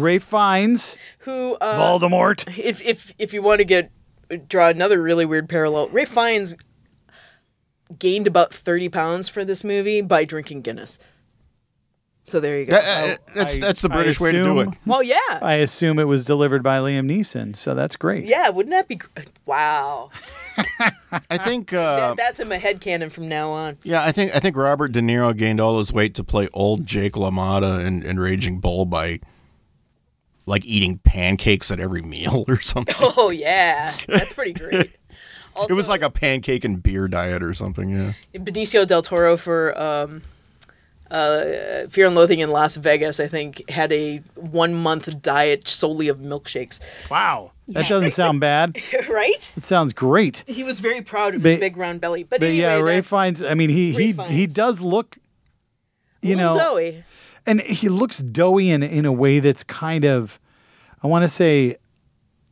Ralph Fiennes, who Voldemort. If you want to draw another really weird parallel, Ralph Fiennes gained about 30 pounds for this movie by drinking Guinness. So there you go. That's the British way to do it. Well, yeah. I assume it was delivered by Liam Neeson, so that's great. Yeah, wouldn't that be great? Wow. I think... that's in my headcanon from now on. Yeah, I think Robert De Niro gained all his weight to play old Jake LaMotta in Raging Bull by, like, eating pancakes at every meal or something. Oh, yeah. That's pretty great. Also, it was like a pancake and beer diet or something, yeah. Benicio Del Toro for... Fear and Loathing in Las Vegas, I think, had a 1-month diet solely of milkshakes. Wow. That doesn't sound bad. Right? It sounds great. He was very proud of his big round belly. But anyway, yeah, Ralph Fiennes, I mean, he does look, you know. Doughy. And he looks doughy in a way that's kind of, I want to say,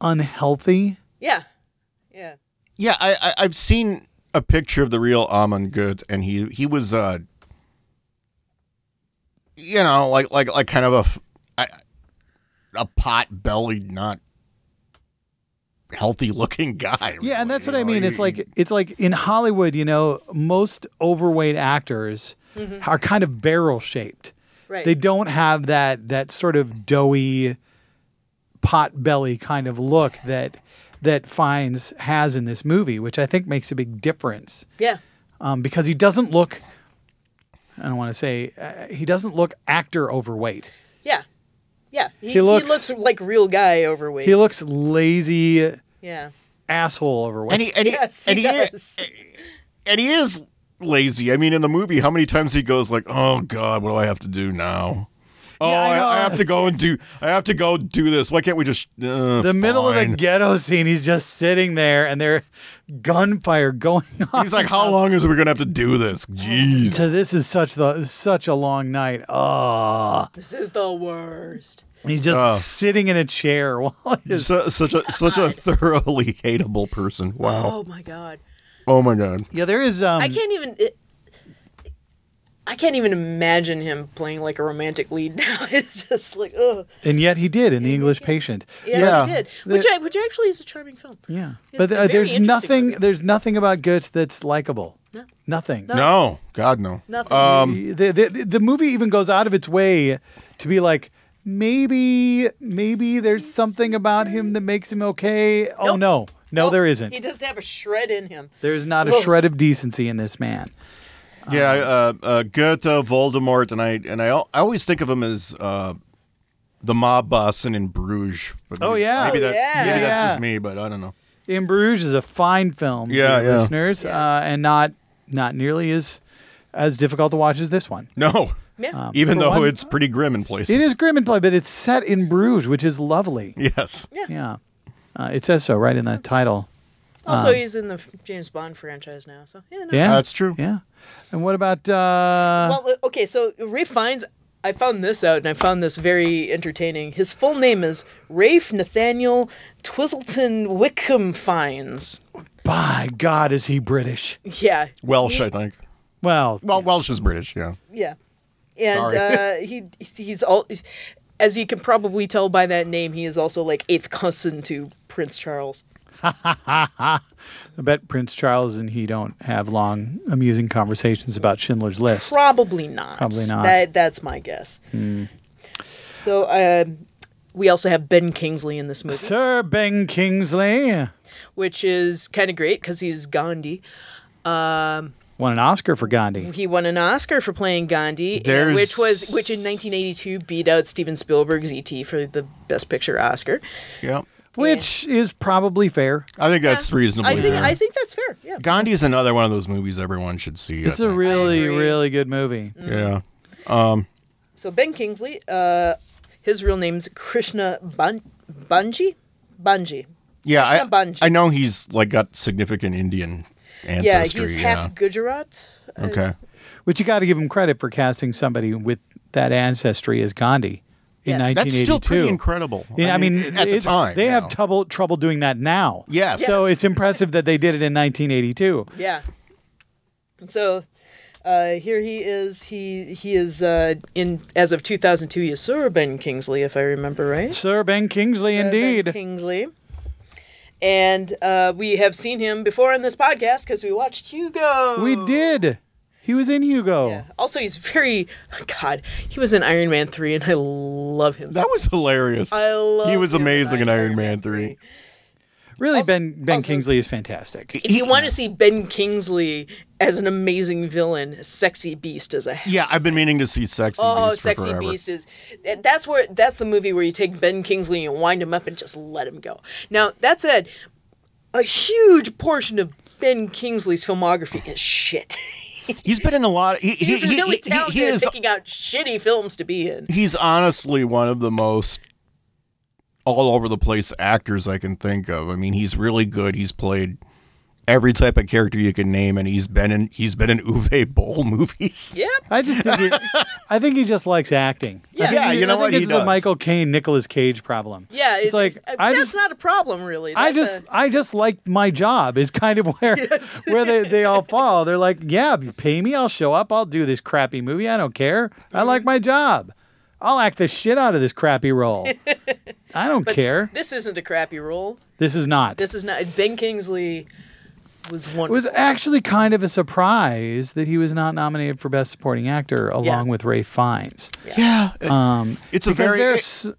unhealthy. Yeah. Yeah. Yeah, I've seen a picture of the real Amon Göth, and he was... you know, like kind of a pot-bellied, not healthy-looking guy. Really. Yeah, and that's what I mean. It's like in Hollywood, you know, most overweight actors are kind of barrel-shaped. Right. They don't have that sort of doughy, pot-belly kind of look that Fiennes has in this movie, which I think makes a big difference. Yeah. Because he doesn't look... I don't want to say he doesn't look actor overweight. Yeah, yeah. He looks like real guy overweight. He looks lazy. Yeah. Asshole overweight. And he is lazy. I mean, in the movie, how many times he goes like, "Oh God, what do I have to do now? Oh, yeah, I have to go do this. Why can't we just middle of the ghetto scene? He's just sitting there, and there gunfire going on. He's like, "How long is we gonna have to do this? Jeez, so this is such a long night. Oh, this is the worst." He's just sitting in a chair. While such a thoroughly hateable person. Wow. Oh my God. Yeah, there is. I can't even. I can't even imagine him playing like a romantic lead now. It's just like, ugh. And yet he did in The English Patient. Yes, he did. Which actually is a charming film. Yeah, but there's nothing about Goetz that's likable. No. Nothing. No. God, no. Nothing. The movie even goes out of its way to be like, maybe there's something about him that makes him okay. Nope. Oh no, no, there isn't. He doesn't have a shred in him. There's not a shred of decency in this man. Yeah, Goethe, Voldemort, and I always think of him as the mob boss in Bruges. But maybe that's just me, but I don't know. In Bruges is a fine film, listeners, and not nearly as difficult to watch as this one. No, even though it's pretty grim in places. It is grim in play, but it's set in Bruges, which is lovely. Yes, yeah, it says so right in the title. Also, he's in the James Bond franchise now, so that's true. Yeah, and what about? Well, okay, so Ray Fiennes. I found this out, and I found this very entertaining. His full name is Rafe Nathaniel Twistleton Wickham Fiennes. By God, is he British? Yeah, Welsh, I think. Well, Welsh is British. Yeah. Yeah, and he's all. As you can probably tell by that name, he is also like eighth cousin to Prince Charles. I bet Prince Charles and he don't have long, amusing conversations about Schindler's List. Probably not. That's my guess. Mm. So we also have Ben Kingsley in this movie. Sir Ben Kingsley. Which is kind of great because he's Gandhi. Won an Oscar for Gandhi. He won an Oscar for playing Gandhi, which in 1982 beat out Steven Spielberg's E.T. for the Best Picture Oscar. Yep. Which is probably fair. I think that's reasonably fair. I think that's fair. Yeah. Gandhi's another one of those movies everyone should see. It's a really, really good movie. Mm-hmm. Yeah. So Ben Kingsley, his real name's Krishna Banji. Banji. Yeah, I know he's like got significant Indian ancestry. Yeah, he's half Gujarat. Okay. Which you got to give him credit for casting somebody with that ancestry as Gandhi. In 1982. That's still pretty incredible. Yeah, I mean at the time. They have trouble doing that now. Yes. So it's impressive that they did it in 1982. Yeah. So here he is. He is in, as of 2002, he is Sir Ben Kingsley, if I remember right. Sir Ben Kingsley, indeed. Ben Kingsley. And we have seen him before on this podcast because we watched Hugo. We did. He was in Hugo. Yeah. Also, he's he was in Iron Man 3, and I love him. That was hilarious. He was amazing in Iron Man 3. Really, also, Ben Kingsley is fantastic. If you want to see Ben Kingsley as an amazing villain, Sexy Beast is a... Yeah, I've been meaning to see Sexy Beast for forever. Sexy Beast is... That's the movie where you take Ben Kingsley and wind him up and just let him go. Now, that said, a huge portion of Ben Kingsley's filmography is shit. He's been in a lot of... He's really talented at picking out shitty films to be in. He's honestly one of the most all-over-the-place actors I can think of. I mean, he's really good. He's played every type of character you can name, and he's been in Uwe Boll movies. Yep. I think he just likes acting. Yeah, I think he does. The Michael Caine, Nicolas Cage problem. Yeah, it's like that's not a problem really. I just like my job is kind of where where they all fall. They're like, yeah, you pay me, I'll show up, I'll do this crappy movie. I don't care. I like my job. I'll act the shit out of this crappy role. I don't care. This isn't a crappy role. This is not. Ben Kingsley. It was actually kind of a surprise that he was not nominated for Best Supporting Actor along with Ralph Fiennes. Yeah. It's a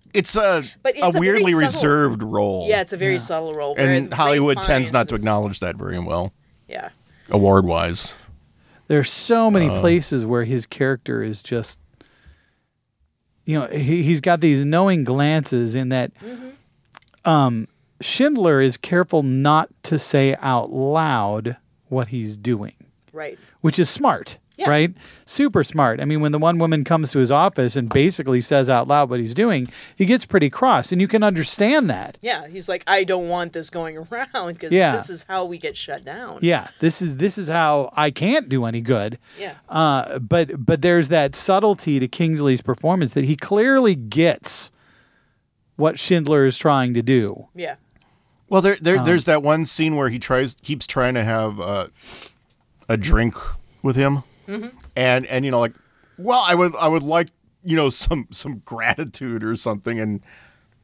weirdly reserved role. Yeah, it's a very subtle role. And Hollywood tends not to acknowledge that very well. Yeah. Award-wise. There are so many places where his character is just, you know, he's got these knowing glances in that, Schindler is careful not to say out loud what he's doing. Right. Which is smart, right? Super smart. I mean, when the one woman comes to his office and basically says out loud what he's doing, he gets pretty cross, and you can understand that. Yeah, he's like, I don't want this going around because this is how we get shut down. Yeah, this is how I can't do any good. Yeah. But there's that subtlety to Kingsley's performance that he clearly gets what Schindler is trying to do. Yeah. Well, there's that one scene where he keeps trying to have a drink with him. Mm-hmm. And you know, like, well, I would like, you know, some gratitude or something,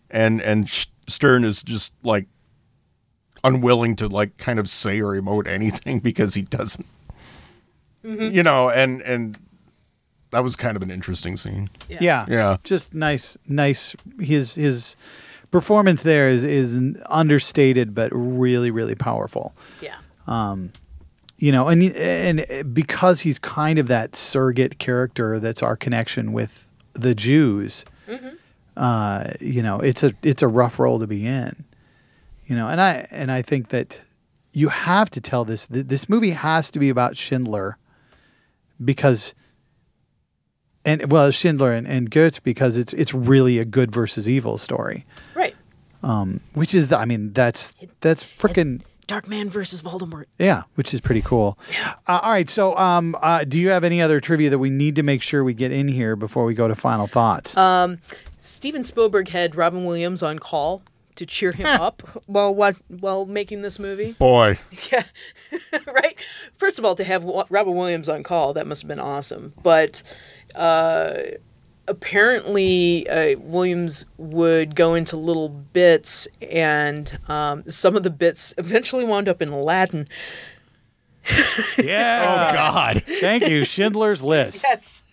and Stern is just like unwilling to like kind of say or emote anything because he doesn't. Mm-hmm. You know, and that was kind of an interesting scene. Yeah. Just nice. His performance there is understated but really, really powerful. Yeah. You know, and because he's kind of that surrogate character that's our connection with the Jews. Mm-hmm. You know, it's a rough role to be in. You know, and I think that you have to tell this. This movie has to be about Schindler, because, and well, Schindler and Goetz, because it's really a good versus evil story, right? Which is, that's freaking. Darkman versus Voldemort. Yeah, which is pretty cool. Yeah. All right, so do you have any other trivia that we need to make sure we get in here before we go to final thoughts? Steven Spielberg had Robin Williams on call to cheer him up while making this movie. Boy. Yeah, right? First of all, to have Robin Williams on call, that must have been awesome. But apparently Williams would go into little bits, and some of the bits eventually wound up in Latin. Yeah. Oh, God. Thank you. Schindler's List. Yes.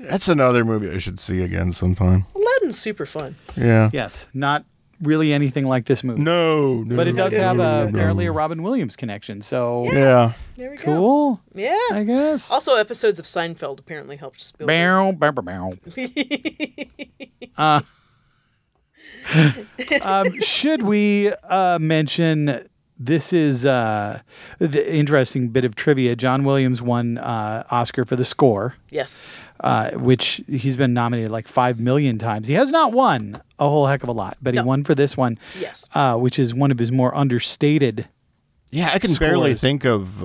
That's another movie I should see again sometime. Aladdin's super fun. Yeah. Yes. Not really anything like this movie. No. But it does have apparently a Robin Williams connection, so... Yeah. There we go. Cool. Yeah. I guess. Also, episodes of Seinfeld apparently helped Spielberg. Should we mention... This is the interesting bit of trivia. John Williams won Oscar for the score. Yes. Which he's been nominated like 5 million times. He has not won a whole heck of a lot, but he won for this one. Yes. Which is one of his more understated. Yeah, I can barely think of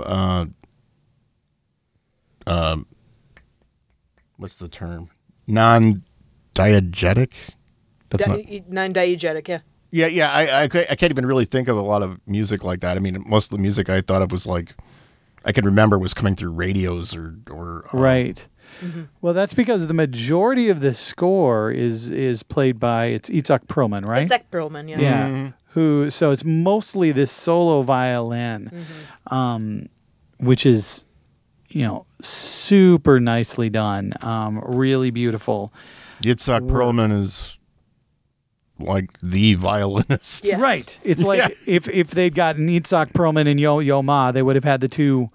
what's the term? Non-diegetic? That's not non-diegetic, yeah. Yeah, I can't even really think of a lot of music like that. I mean, most of the music I thought of was like, I can remember was coming through radios or right. Mm-hmm. Well, that's because the majority of the score is played by, it's Itzhak Perlman, right? Itzhak Perlman, yes. Yeah. Mm-hmm. So it's mostly this solo violin, which is, you know, super nicely done, really beautiful. Itzhak Perlman is... like the violinist, yes. Right? It's like if they'd gotten Itzhak Perlman and Yo-Yo Ma, they would have had the two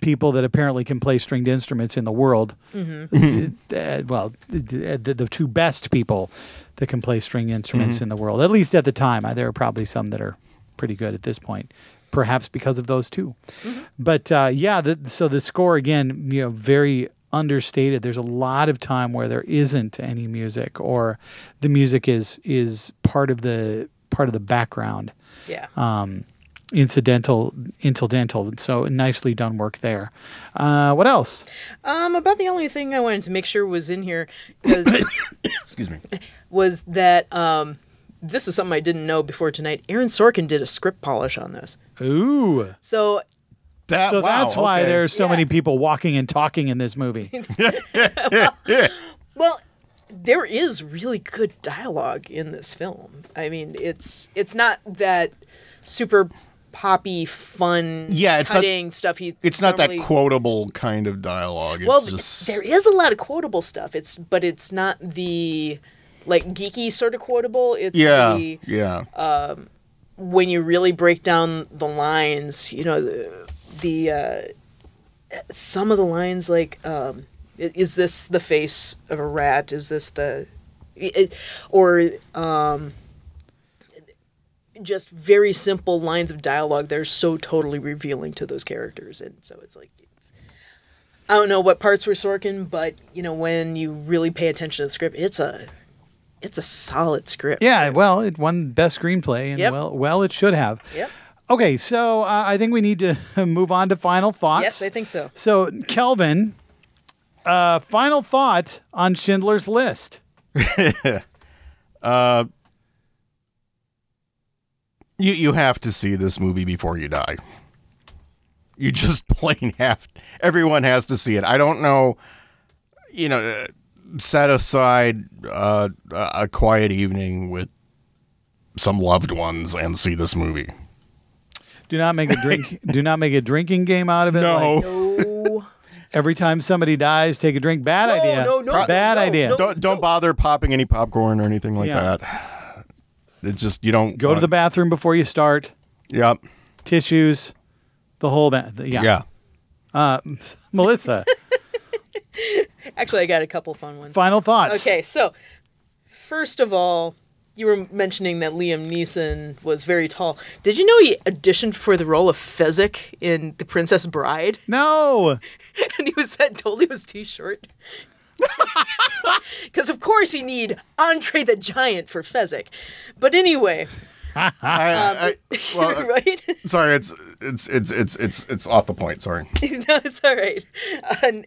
people that apparently can play stringed instruments in the world. Mm-hmm. Well, the two best people that can play stringed instruments in the world, at least at the time. There are probably some that are pretty good at this point, perhaps because of those two. Mm-hmm. But so the score again, you know, very understated. There's a lot of time where there isn't any music, or the music is part of the background. Yeah. Incidental. So nicely done work there. What else? About the only thing I wanted to make sure was in here, because excuse me, was that this is something I didn't know before tonight. Aaron Sorkin did a script polish on this. Ooh. So. That's why there's so many people walking and talking in this movie. Well, there is really good dialogue in this film. I mean, it's not that super poppy, fun, cutting stuff. It's not that quotable kind of dialogue. Well, there is a lot of quotable stuff. But it's not the like geeky sort of quotable. It's when you really break down the lines, you know. Some of the lines like, is this the face of a rat? Is this just very simple lines of dialogue that are so totally revealing to those characters. And so it's like, I don't know what parts were Sorkin, but you know, when you really pay attention to the script, it's a solid script. Yeah. Well, it won best screenplay and well, it should have. Yep. Okay, so I think we need to move on to final thoughts. Yes, I think so. So, Kelvin, final thought on Schindler's List. You have to see this movie before you die. You just plain have. Everyone has to see it. I don't know. You know, set aside a quiet evening with some loved ones and see this movie. Do not make a drink. Do not make a drinking game out of it. No. Like, no. Every time somebody dies, take a drink. Bad idea. No, bad idea. Don't bother popping any popcorn or anything like that. It's just you don't go to the bathroom before you start. Yep. Tissues, the whole Yeah. Melissa. Actually, I got a couple fun ones. Final thoughts. Okay, so first of all, you were mentioning that Liam Neeson was very tall. Did you know he auditioned for the role of Fezzik in The Princess Bride? No. And he was said totally was too short. Because of course you need Andre the Giant for Fezzik. But anyway. Well, right? Sorry, it's off the point. Sorry. No, it's all right.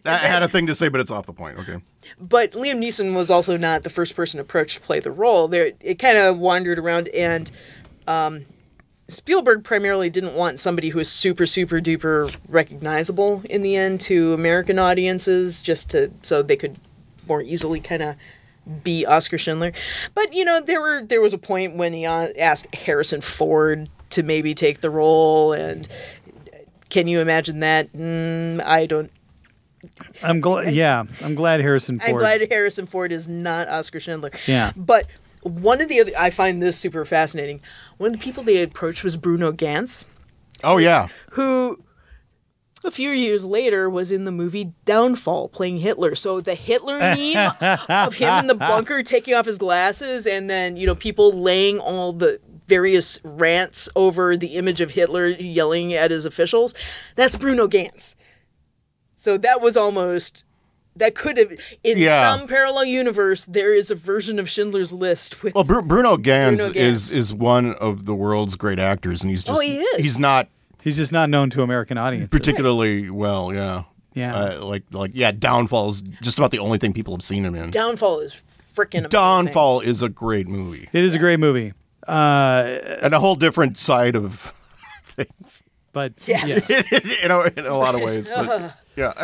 I had a thing to say, but it's off the point. Okay. But Liam Neeson was also not the first person approached to play the role. There, it kind of wandered around, and Spielberg primarily didn't want somebody who was super, super duper recognizable in the end to American audiences, just to so they could more easily kind of be Oscar Schindler. But, you know, there was a point when he asked Harrison Ford to maybe take the role, and can you imagine that? I don't. I'm glad Harrison Ford is not Oscar Schindler. Yeah. But one of the other, I find this super fascinating. One of the people they approached was Bruno Ganz. Oh, yeah. Who a few years later was in the movie Downfall playing Hitler. So the Hitler meme of him in the bunker taking off his glasses, and then, you know, people laying all the various rants over the image of Hitler yelling at his officials. That's Bruno Ganz. So that was almost, that could have, in some parallel universe, there is a version of Schindler's List. With Bruno Ganz is one of the world's great actors, and he's just, he's just not known to American audiences. Particularly well, yeah. Yeah. Downfall's just about the only thing people have seen him in. Downfall is freaking amazing. Downfall is a great movie. It is a great movie. And a whole different side of things. But yes. Yeah. in a lot of ways. But, yeah.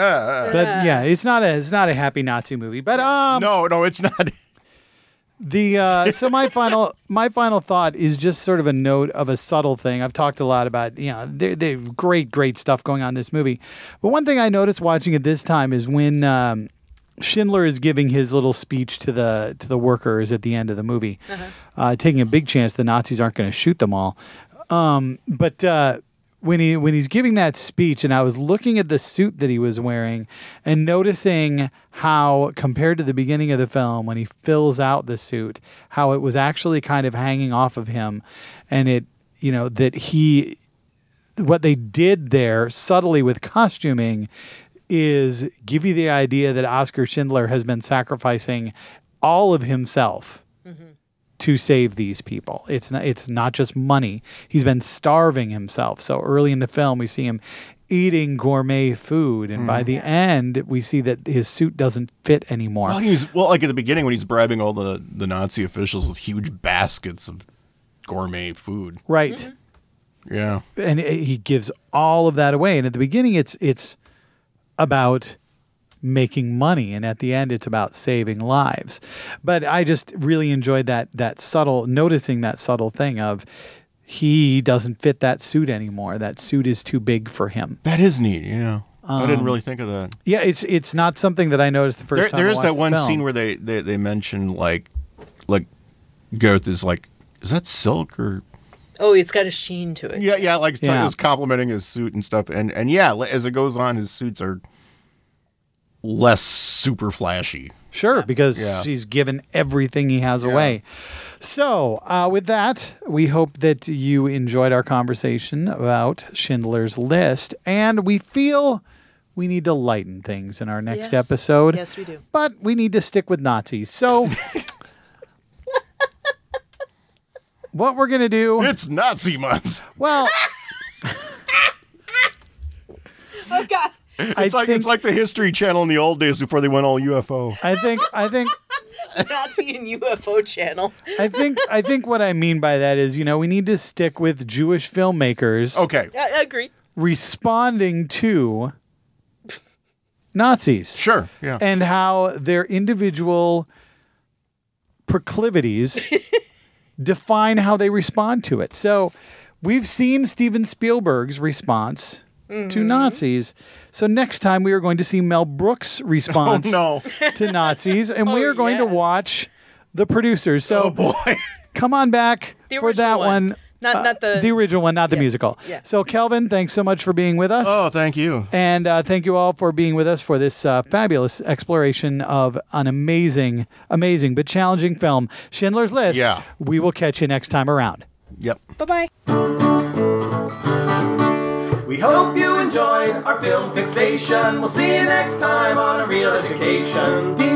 But yeah, it's not a happy Nazi movie. But no, it's not. So my final thought is just sort of a note of a subtle thing. I've talked a lot about, you know, there's great stuff going on in this movie. But one thing I noticed watching it this time is when Schindler is giving his little speech to the workers at the end of the movie, taking a big chance the Nazis aren't going to shoot them all. When he's giving that speech, and I was looking at the suit that he was wearing and noticing how, compared to the beginning of the film, when he fills out the suit, how it was actually kind of hanging off of him, and it, you know, that he, what they did there subtly with costuming is give you the idea that Oscar Schindler has been sacrificing all of himself. Mm-hmm. To save these people. It's not just money. He's been starving himself. So early in the film, we see him eating gourmet food, and by the end, we see that his suit doesn't fit anymore. Well, like at the beginning when he's bribing all the Nazi officials with huge baskets of gourmet food. Right. Mm-hmm. Yeah. And he gives all of that away. And at the beginning, it's about making money, and at the end it's about saving lives. But I just really enjoyed that subtle thing of he doesn't fit that suit anymore. That suit is too big for him. That is neat. Yeah. I didn't really think of that. Yeah, it's not something that I noticed the first time. There is that one scene where they mention like Goethe is like, is that silk or? Oh, it's got a sheen to it. Yeah, it's complimenting his suit and stuff, and yeah, as it goes on, his suits are less super flashy. Sure, because he's given everything he has away. So with that, we hope that you enjoyed our conversation about Schindler's List, and we feel we need to lighten things in our next episode. Yes, we do. But we need to stick with Nazis. So what we're going to do... It's Nazi month. Well... Oh, God. It's like the History Channel in the old days before they went all UFO. I think Nazi and UFO channel. I think what I mean by that is, you know, we need to stick with Jewish filmmakers. Okay. I agree. responding to Nazis. Sure, yeah. And how their individual proclivities define how they respond to it. So we've seen Steven Spielberg's response to Nazis. So next time we are going to see Mel Brooks' response to Nazis. And we are going to watch The Producers. So come on back for that one. Not the original one, not the musical. Yeah. So, Kelvin, thanks so much for being with us. Oh, thank you. And thank you all for being with us for this fabulous exploration of an amazing, amazing, but challenging film, Schindler's List. Yeah. We will catch you next time around. Yep. Bye-bye. We hope you enjoyed our film fixation. We'll see you next time on A Reel Education.